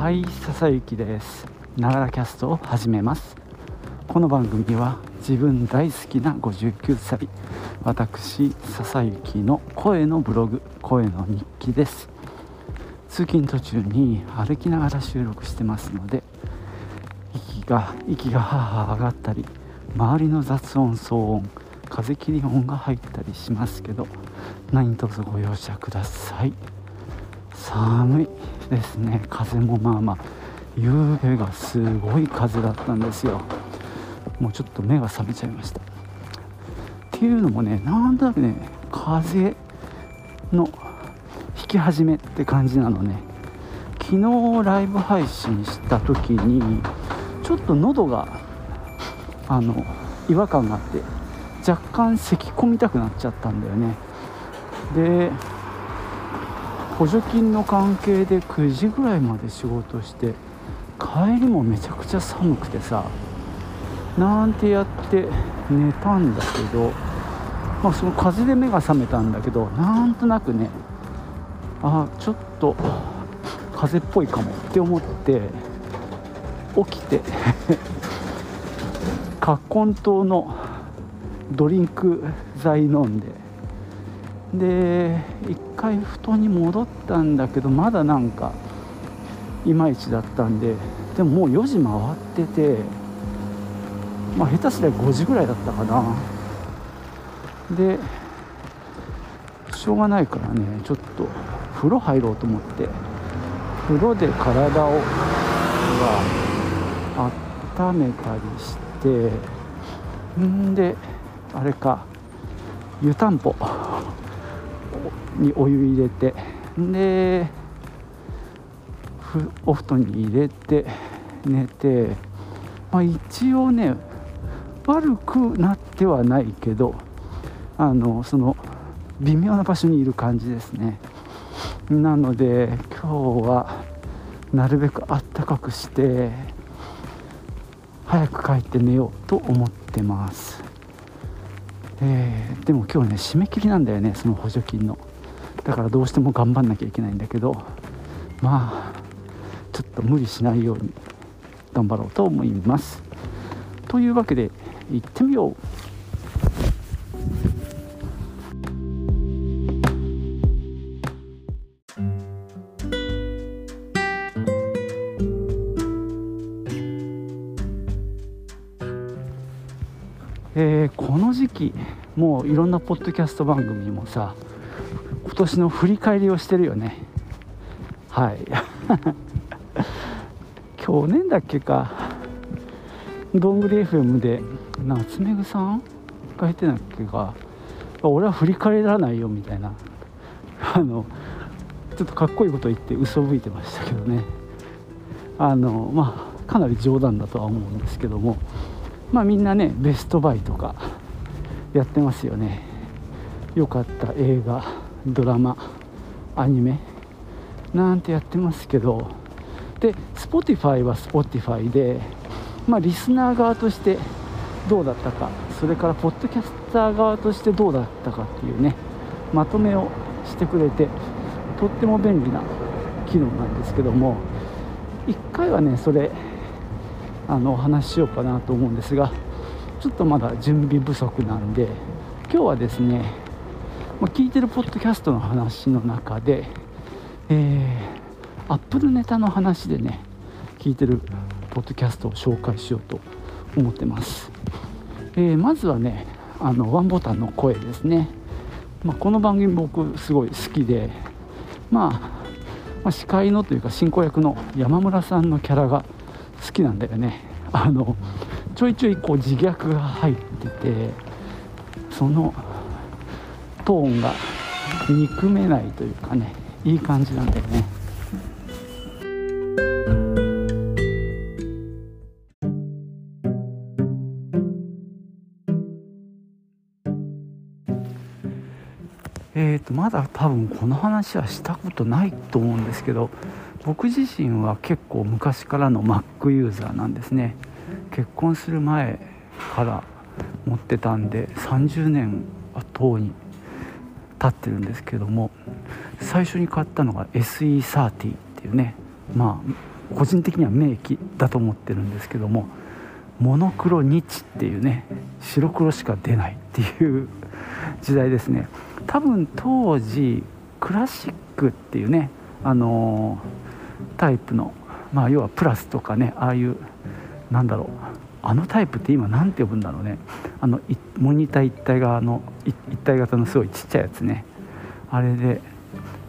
はい、笹雪です。ながらキャストを始めます。この番組は自分大好きな59歳私笹雪の声のブログ、声の日記です。通勤途中に歩きながら収録してますので、息がはは上がったり、周りの雑音、騒音、風切り音が入ったりしますけど、何卒ご容赦ください。寒いですね。風も夕べがすごい風だったんですよ。もうちょっと目が覚めちゃいました。っていうのもね、なんだろうね、風の引き始めって感じなのね。昨日ライブ配信した時にちょっと喉が違和感があって、若干咳込みたくなっちゃったんだよね。で、補助金の関係で9時ぐらいまで仕事して、帰りもめちゃくちゃ寒くてさ、なんてやって寝たんだけど、その風で目が覚めたんだけど、なんとなくね、ちょっと風っぽいかもって思って起きて葛根湯のドリンク剤飲んで、一回布団に戻ったんだけど、まだなんかいまいちだったんで、でももう4時回ってて、下手すりゃ5時ぐらいだったかな。で、しょうがないからね、ちょっと風呂入ろうと思って、風呂で体を温めたりして、んであれか、湯たんぽにお湯入れて、でお布団に入れて寝て、一応ね、悪くなってはないけど、その微妙な場所にいる感じですね。なので今日はなるべくあったかくして早く帰って寝ようと思ってます。でも今日ね、締め切りなんだよね、その補助金の。だからどうしても頑張んなきゃいけないんだけど、ちょっと無理しないように頑張ろうと思います。というわけで行ってみよう。この時期もういろんなポッドキャスト番組もさ、今年の振り返りをしてるよね。はい去年だっけか、どんぐり FM で夏目ぐさんが言ってたっけか、俺は振り返らないよみたいな、ちょっとかっこいいこと言って嘘吹いてましたけどね。かなり冗談だとは思うんですけども、みんなね、ベストバイとかやってますよね。良かった映画、ドラマ、アニメなんてやってますけど、で Spotify は Spotify で、リスナー側としてどうだったか、それからポッドキャスター側としてどうだったかっていうね、まとめをしてくれて、とっても便利な機能なんですけども、一回はね、それお話ししようかなと思うんですが、ちょっとまだ準備不足なんで、今日はですね、聞いてるポッドキャストの話の中で、アップルネタの話でね、聞いてるポッドキャストを紹介しようと思ってます。まずはね、ワンボタンの声ですね。この番組僕すごい好きで、司会のというか進行役の山村さんのキャラが好きなんだよね。ちょいちょいこう自虐が入ってて、そのトーンが憎めないというかね、いい感じなんだよね。まだ多分この話はしたことないと思うんですけど、僕自身は結構昔からの Mac ユーザーなんですね。結婚する前から持ってたんで、30年後に経ってるんですけども、最初に買ったのが SE30 っていうね、個人的には名機だと思ってるんですけども、モノクロニチっていうね、白黒しか出ないっていう時代ですね。多分当時クラシックっていうね、タイプの、まあ要はプラスとかね、ああいうなんだろう、あのタイプって今なんて呼ぶんだろうね、あのモニター一体型のすごいちっちゃいやつね、あれで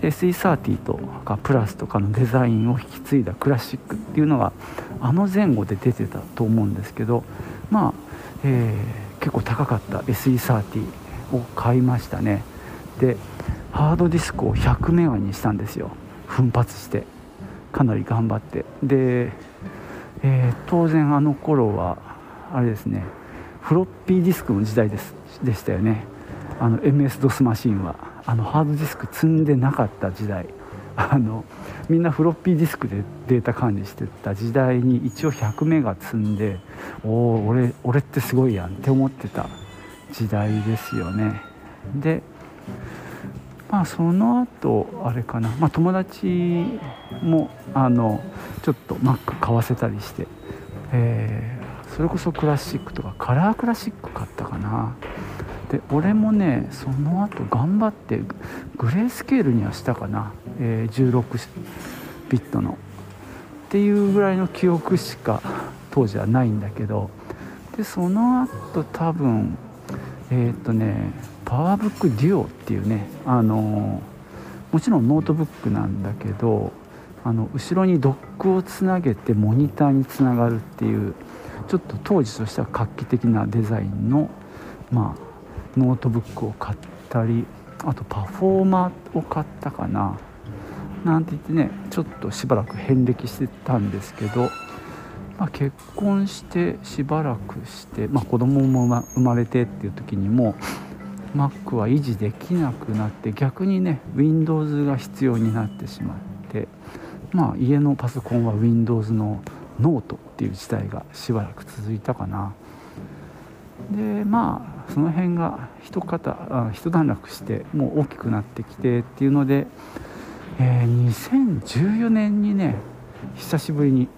SE30 とかプラスとかのデザインを引き継いだクラシックっていうのがあの前後で出てたと思うんですけど、まあ、結構高かった SE30 を買いましたね。でハードディスクを100メガにしたんですよ、奮発してかなり頑張って。で、当然あの頃はあれですね、フロッピーディスクの時代でしたよね。あの MS-DOS マシンはあのハードディスク積んでなかった時代、みんなフロッピーディスクでデータ管理してた時代に一応100メガ積んで、俺ってすごいやんって思ってた時代ですよね。でまあその後あれかな、まあ、友達もちょっと Mac 買わせたりして、それこそクラシックとかカラークラシック買ったかな。で俺もねその後頑張ってグレースケールにはしたかな、16ビットのっていうぐらいの記憶しか当時はないんだけど、でその後多分パワーブックデュオっていうね、もちろんノートブックなんだけど、後ろにドックをつなげてモニターにつながるっていうちょっと当時としては画期的なデザインの、まあ、ノートブックを買ったり、あとパフォーマーを買ったかななんて言ってね、ちょっとしばらく遍歴してたんですけど、まあ、結婚してしばらくして、まあ、子供も生まれてっていう時にもMac は維持できなくなって、逆にね Windows が必要になってしまって、まあ家のパソコンは Windows のノートっていう時代がしばらく続いたかな。でまあその辺が一段落してもう大きくなってきてっていうので、2014年にね久しぶりに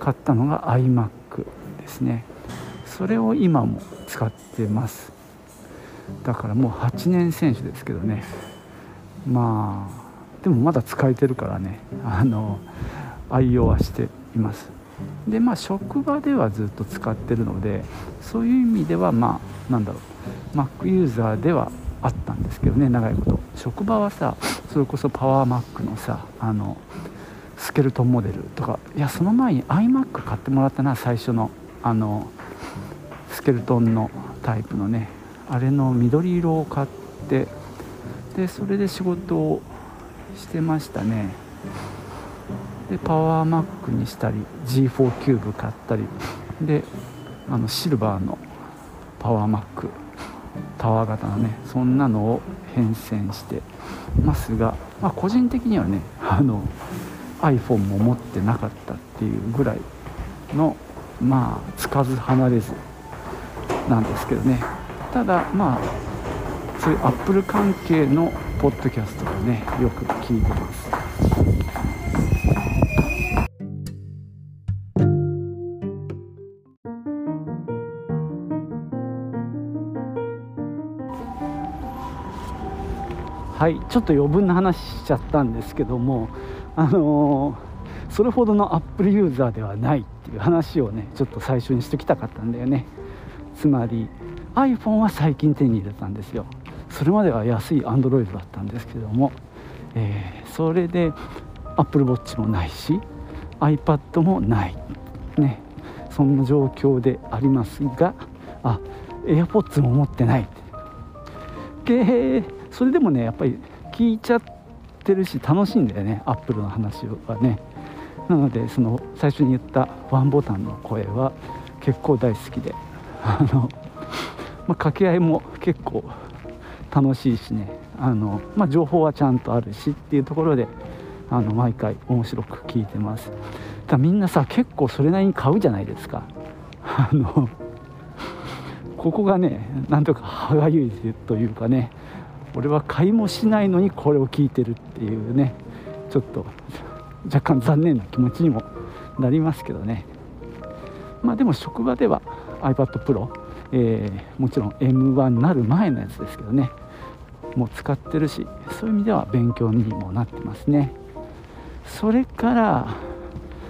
買ったのが iMac ですね。それを今も使ってます。だからもう8年選手ですけどね、まあでもまだ使えてるからね、愛用はしています。でまあ職場ではずっと使ってるので、そういう意味ではまあなんだろう、 Mac ユーザーではあったんですけどね、長いこと。職場はさ、それこそパワー Mac のさ、スケルトンモデルとか、いやその前に iMac 買ってもらったな、最初のスケルトンのタイプのね、あれの緑色を買って、でそれで仕事をしてましたね。でパワーマックにしたり G4 キューブ買ったりで、シルバーのパワーマックタワー型のね、そんなのを変遷してますが、まあ、個人的にはねiPhone も持ってなかったっていうぐらいの、まあつかず離れずなんですけどね。ただまあそういうアップル関係のポッドキャストをねよく聞いてます。はい、ちょっと余分な話しちゃったんですけども、それほどのアップルユーザーではないっていう話をねちょっと最初にしてきたかったんだよね。つまりiPhone は最近手に入れたんですよ。それまでは安い Android だったんですけども、それで Apple Watch もないし iPad もない、ね、そんな状況でありますが、AirPods も持ってないで、それでもねやっぱり聞いちゃってるし楽しいんだよね、 Apple の話はね。なのでその最初に言ったワンボタンの声は結構大好きで、まあ、掛け合いも結構楽しいしね、まあ、情報はちゃんとあるしっていうところで毎回面白く聞いてます。ただみんなさ結構それなりに買うじゃないですか。ここがねなんとか歯がゆいというかね、俺は買いもしないのにこれを聞いてるっていうね、ちょっと若干残念な気持ちにもなりますけどね。まあでも職場では iPad Pro、もちろん M1 になる前のやつですけどね、もう使ってるし、そういう意味では勉強にもなってますね。それから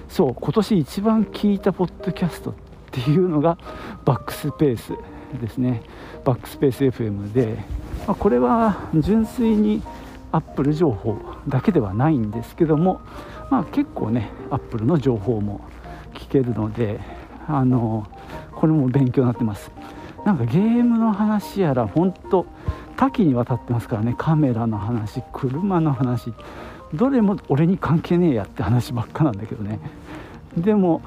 そう今年一番聞いたポッドキャストっていうのがバックスペースですね。バックスペース FM で、まあ、これは純粋にアップル情報だけではないんですけども、まあ、結構ねアップルの情報も聞けるので、これも勉強になってます。なんかゲームの話やら本当多岐にわたってますからね。カメラの話、車の話、どれも俺に関係ねえやって話ばっかなんだけどね。でも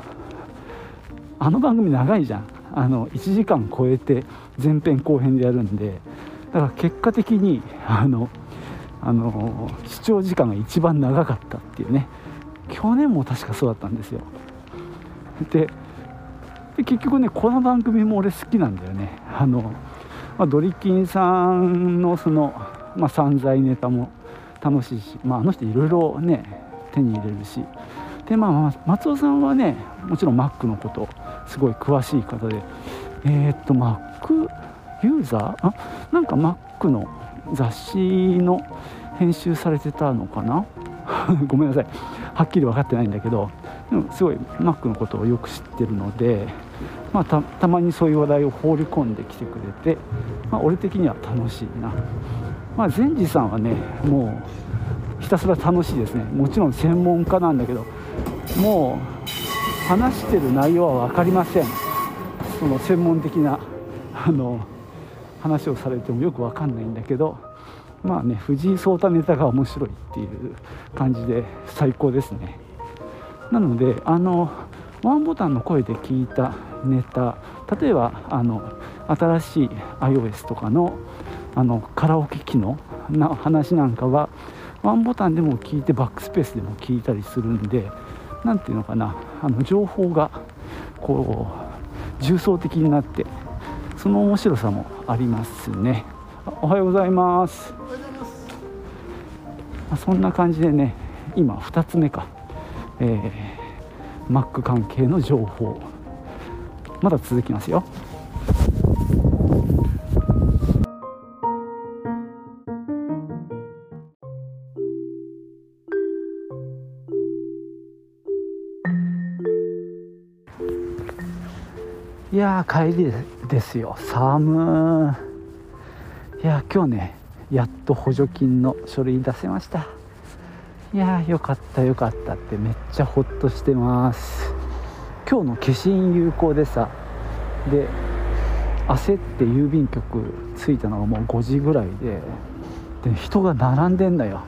あの番組長いじゃん。1時間超えて前編後編でやるんで、だから結果的に視聴時間が一番長かったっていうね。去年も確かそうだったんですよ。で結局ね、この番組も俺好きなんだよね。まあ、ドリキンさんのまあ、散財ネタも楽しいし、まあ、あの人いろいろね手に入れるしで、まあ、松尾さんはねもちろん Mac のことすごい詳しい方で、Mac ユーザーなんか Mac の雑誌の編集されてたのかなごめんなさい、はっきり分かってないんだけど、でもすごい Mac のことをよく知ってるので、まあ、たまにそういう話題を放り込んできてくれて、まあ、俺的には楽しいな。まあ、善治さんはねもうひたすら楽しいですね。もちろん専門家なんだけど、もう話してる内容は分かりません。その専門的な話をされてもよく分かんないんだけど、まあね藤井聡太ネタが面白いっていう感じで最高ですね。なのでワンボタンの声で聞いたネタ、例えば新しい iOS とかのカラオケ機能の話なんかはワンボタンでも聞いてバックスペースでも聞いたりするんで、なんていうのかな、情報がこう重層的になって、その面白さもありますね。おはようございます。そんな感じでね、今2つ目か、Mac 関係の情報まだ続きますよ。いやー帰りですよ。寒い。いや今日ねやっと補助金の書類出せました。いやーよかったよかったってめっちゃほっとしてます。今日の消印有効でさ、で焦って郵便局着いたのがもう5時ぐらいで人が並んでんだよ。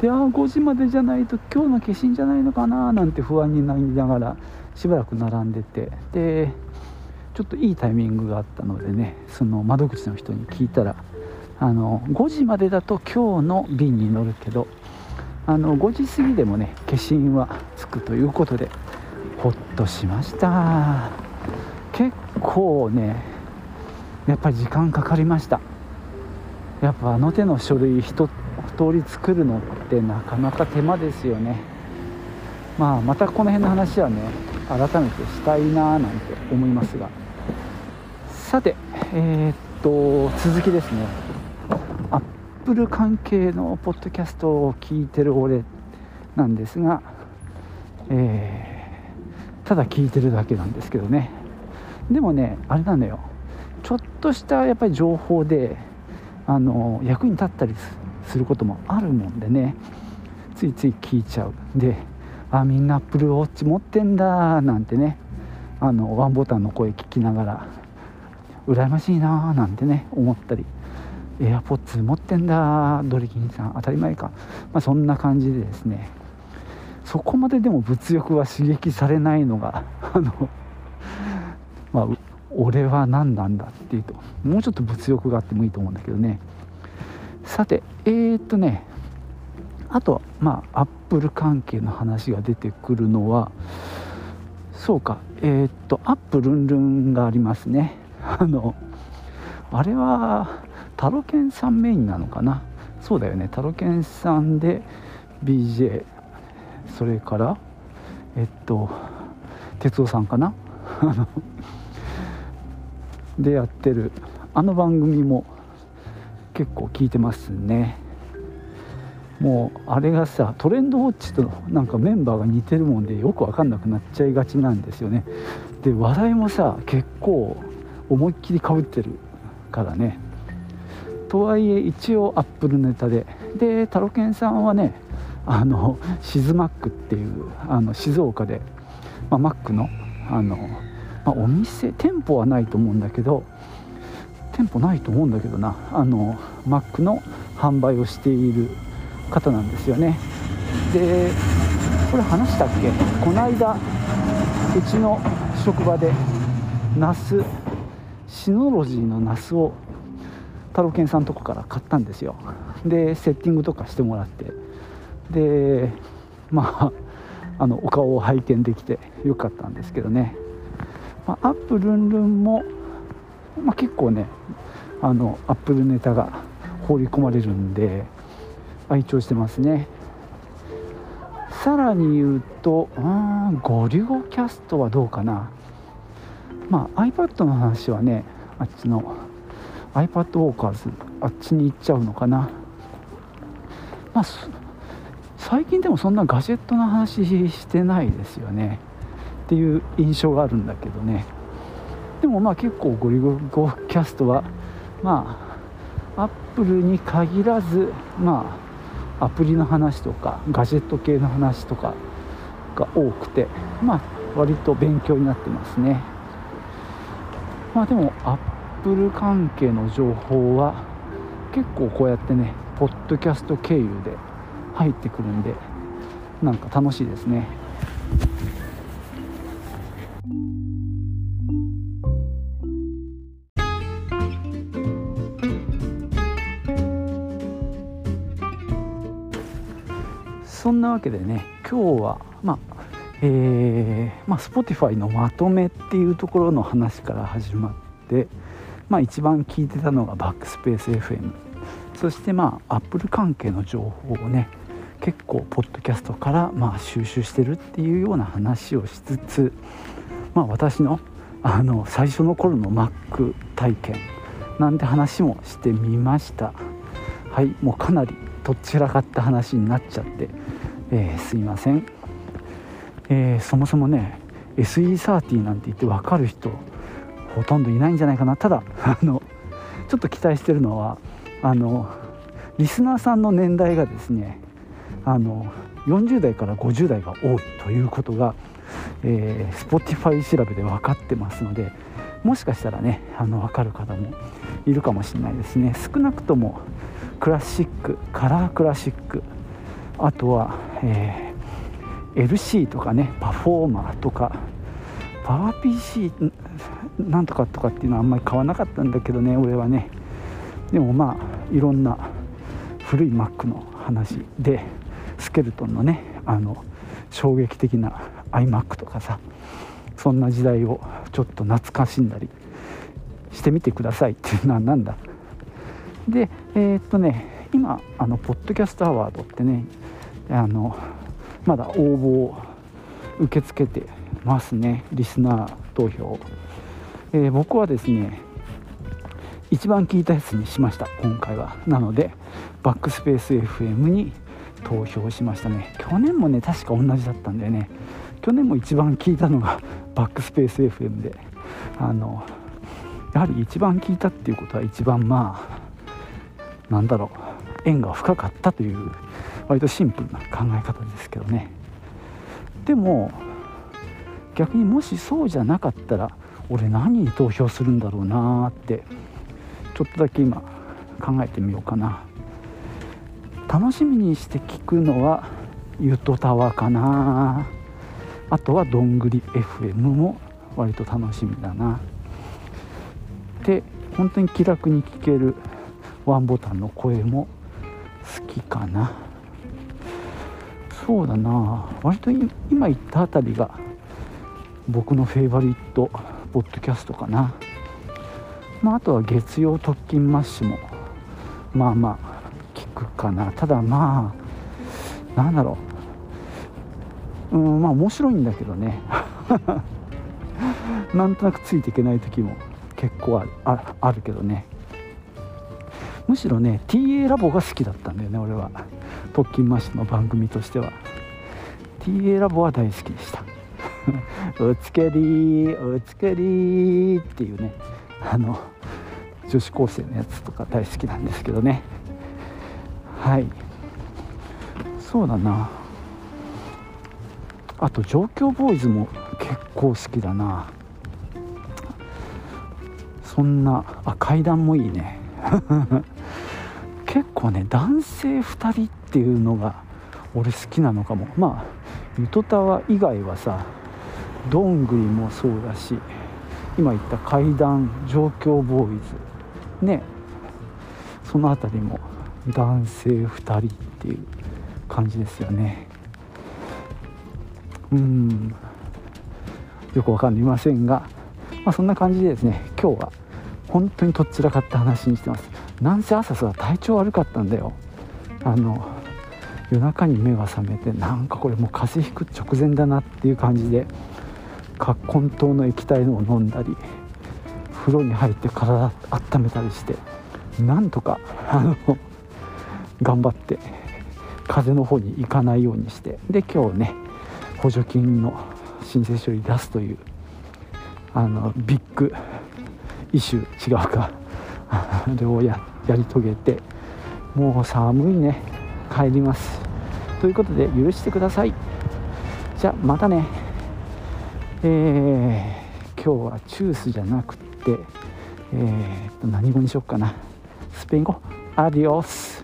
で5時までじゃないと今日の消印じゃないのかななんて不安になりながらしばらく並んでて、でちょっといいタイミングがあったのでね、その窓口の人に聞いたら5時までだと今日の便に乗るけど5時過ぎでもね消印はつくということでほっとしました。結構ねやっぱり時間かかりました。やっぱあの手の書類一通り作るのってなかなか手間ですよね。まあまたこの辺の話はね改めてしたいななんて思いますが、さて続きですね。アップル関係のポッドキャストを聞いてる俺なんですが、ただ聞いてるだけなんですけどね。でもねあれなのよ、ちょっとしたやっぱり情報で役に立ったりすることもあるもんでね、ついつい聞いちゃう。でみんなアップルウォッチ持ってんだなんてね、ワンボタンの声聞きながら羨ましいななんてね思ったり、エアポッツ持ってんだドリキンさん当たり前か、まあ、そんな感じでですね、そこまででも物欲は刺激されないのがまあ俺は何なんだっていうと、もうちょっと物欲があってもいいと思うんだけどね。さてね、あとはまあアップル関係の話が出てくるのは、そうかアップルンルンがありますね。あれはタロケンさんメインなのかな。そうだよね、タロケンさんで BJ、 それから哲夫さんかなでやってるあの番組も結構聞いてますね。もうあれがさ、トレンドウォッチとなんかメンバーが似てるもんでよく分かんなくなっちゃいがちなんですよね。で話題もさ結構思いっきり被ってるからね。とはいえ一応アップルネタで、でタロケンさんはねシズマックっていう静岡で、マックのお店店舗はないと思うんだけどマックの販売をしている方なんですよね。でこれ話したっけ、この間うちの職場でナスシノロジーのナスをタロケンさんのとこから買ったんですよ。でセッティングとかしてもらって、でお顔を拝見できてよかったんですけどね。アップルンルンも、結構ねアップルネタが放り込まれるんで愛聴してますね。さらに言うとゴリゴキャストはどうかな。iPad の話はね、あっちの iPadWalkers あっちに行っちゃうのかな。最近でもそんなガジェットの話してないですよねっていう印象があるんだけどね。でも結構ゴリゴキャストはアップルに限らずアプリの話とかガジェット系の話とかが多くて割と勉強になってますね。でもアップル関係の情報は結構こうやってねポッドキャスト経由で入ってくるんでなんか楽しいですね。そんなわけでね、今日はSpotify のまとめっていうところの話から始まって、一番聞いてたのが Backspace FM、 そしてApple 関係の情報をね結構ポッドキャストから収集してるっていうような話をしつつ、私の最初の頃の Mac 体験なんて話もしてみました。はい、もうかなりとっちらかった話になっちゃって、すいません。そもそもね SE30 なんて言って分かる人ほとんどいないんじゃないかな。ただちょっと期待してるのはリスナーさんの年代がですね40代から50代が多いということが、Spotify 調べで分かってますので、もしかしたらね分かる方もいるかもしれないですね。少なくともクラシックカラークラシック、あとは、LC とかねパフォーマーとかパワー PC なんとかとかっていうのはあんまり買わなかったんだけどね俺はね。でもいろんな古い Mac の話でスケルトンのね衝撃的な iMac とかさ、そんな時代をちょっと懐かしんだりしてみてくださいっていうのはなんだで今ポッドキャストアワードってねまだ応募を受け付けてますね、リスナー投票。僕はですね一番聞いたやつにしました今回は。なのでバックスペース FM に投票しましたね。去年もね確か同じだったんだよね。去年も一番聞いたのがバックスペース FM でやはり一番聞いたっていうことは一番縁が深かったという割とシンプルな考え方ですけどね。でも逆にもしそうじゃなかったら俺何に投票するんだろうなってちょっとだけ今考えてみようかな。楽しみにして聞くのはゆとたわかな。あとはどんぐり FM も割と楽しみだな。で本当に気楽に聞けるワンボタンの声も好きかな。そうだな、割と今言ったあたりが僕のフェイバリットポッドキャストかな。あとは月曜特勤マッシュも聞くかな。ただなんだろまあ面白いんだけどねなんとなくついていけない時も結構あるけどね。むしろね TA ラボが好きだったんだよね俺は。特勤マッシュの番組としては TA ラボは大好きでしたうつけりーうつけりーっていうね、あの女子高生のやつとか大好きなんですけどね。はい、そうだな。あと上京ボーイズも結構好きだな。そんな、あ、階段もいいね結構ね男性2人っていうのが俺好きなのかも。まあゆとたわ以外はさ、どんぐりもそうだし、今言った階段、上京ボーイズね、そのあたりも男性2人っていう感じですよね。よくわかりませんが、まあ、そんな感じでですね、今日は本当にとっちらかった話にしてます。なんせ朝さ体調悪かったんだよ。夜中に目が覚めて、なんかこれもう風邪ひく直前だなっていう感じで、混沌の液体のを飲んだり、風呂に入って体温めたりして、なんとか頑張って風邪の方に行かないようにして、で今日ね補助金の申請書に出すという、ビッグイシュー、違うかあれを やり遂げて、もう寒いね、帰りますということで許してください。じゃあまたね。今日はチュースじゃなくて、何語にしよっかな。スペイン語、アディオス。